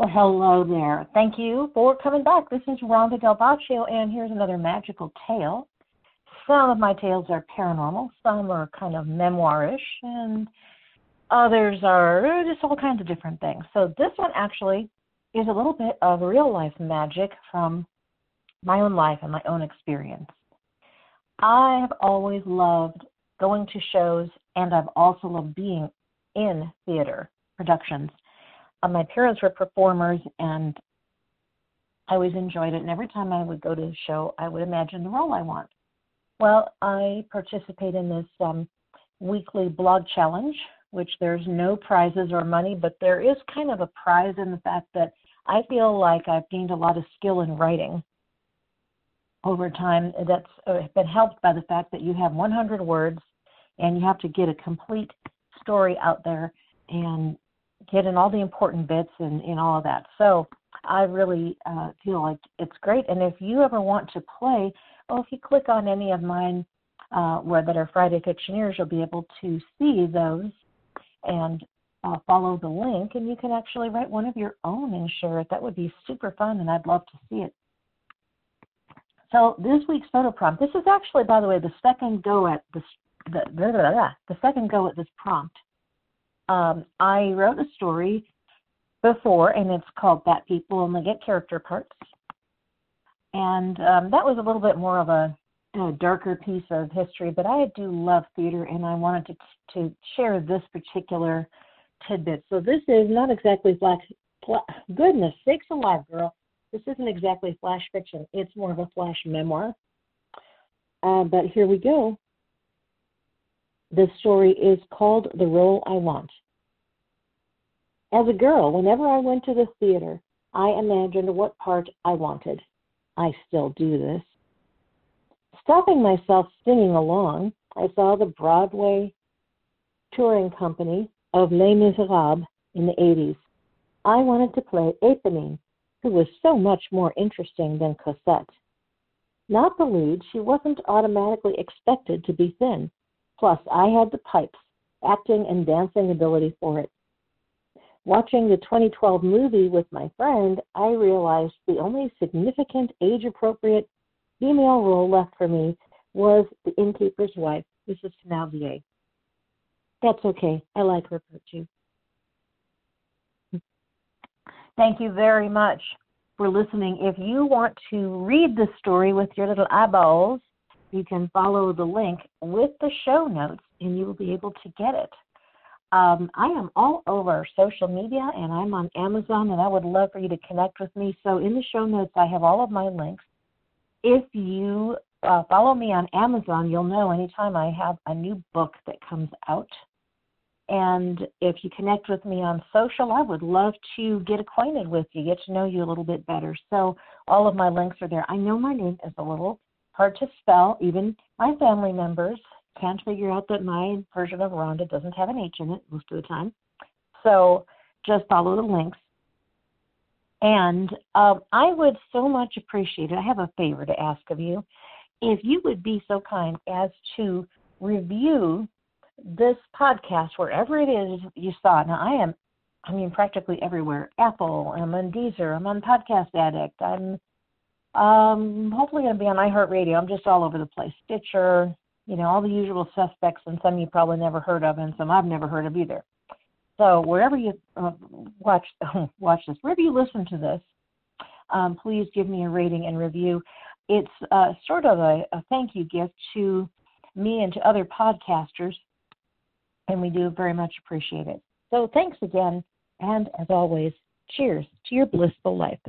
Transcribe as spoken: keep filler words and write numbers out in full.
Well, hello there. Thank you for coming back. This is Rhonda Del Baccio, and here's another magical tale. Some of my tales are paranormal, some are kind of memoirish, and others are just all kinds of different things. So this one actually is a little bit of real-life magic from my own life and my own experience. I have always loved going to shows, and I've also loved being in theater productions. Uh, my parents were performers, and I always enjoyed it, and every time I would go to a show, I would imagine the role I want. Well, I participate in this um, weekly blog challenge, which there's no prizes or money, but there is kind of a prize in the fact that I feel like I've gained a lot of skill in writing over time. That's been helped by the fact that you have one hundred words, and you have to get a complete story out there and get in all the important bits and, and all of that. So I really uh, feel like it's great. And if you ever want to play, well, if you click on any of mine uh, that are Friday Fictioneers, you'll be able to see those and uh, follow the link, and you can actually write one of your own and share it. That would be super fun, and I'd love to see it. So this week's photo prompt, this is actually, by the way, the second go at this, the, blah, blah, blah, the second go at this prompt. Um, I wrote a story before, and it's called Bat People and the Get Character Parts. And um, that was a little bit more of a, a darker piece of history, but I do love theater, and I wanted to to share this particular tidbit. So this is not exactly black, black goodness sakes alive, girl. This isn't exactly flash fiction. It's more of a flash memoir. Uh, but here we go. This story is called The Role I Want. As a girl, whenever I went to the theater, I imagined what part I wanted. I still do this. Stopping myself singing along, I saw the Broadway touring company of Les Misérables in the eighties. I wanted to play Éponine, who was so much more interesting than Cosette. Not the lead, she wasn't automatically expected to be thin. Plus, I had the pipes, acting and dancing ability for it. Watching the twenty twelve movie with my friend, I realized the only significant age-appropriate female role left for me was the innkeeper's wife, Missus Navier. That's okay. I like her part too. Thank you very much for listening. If you want to read the story with your little eyeballs, you can follow the link with the show notes, and you will be able to get it. Um, I am all over social media, and I'm on Amazon, and I would love for you to connect with me. So in the show notes, I have all of my links. If you uh, follow me on Amazon, you'll know anytime I have a new book that comes out. And if you connect with me on social, I would love to get acquainted with you, get to know you a little bit better. So all of my links are there. I know my name is a little hard to spell. Even my family members can't figure out that my version of Rhonda doesn't have an H in it most of the time. So just follow the links. And um, I would so much appreciate it. I have a favor to ask of you. If you would be so kind as to review this podcast wherever it is you saw it. Now, I am, I mean, practically everywhere. Apple, I'm on Deezer, I'm on Podcast Addict, I'm Um, hopefully going to be on iHeartRadio. I'm just all over the place. Stitcher, you know, all the usual suspects, and some you probably never heard of, and some I've never heard of either. So wherever you uh, watch watch this, wherever you listen to this, um, please give me a rating and review. It's uh, sort of a, a thank you gift to me and to other podcasters, and we do very much appreciate it. So thanks again, and as always, cheers to your blissful life.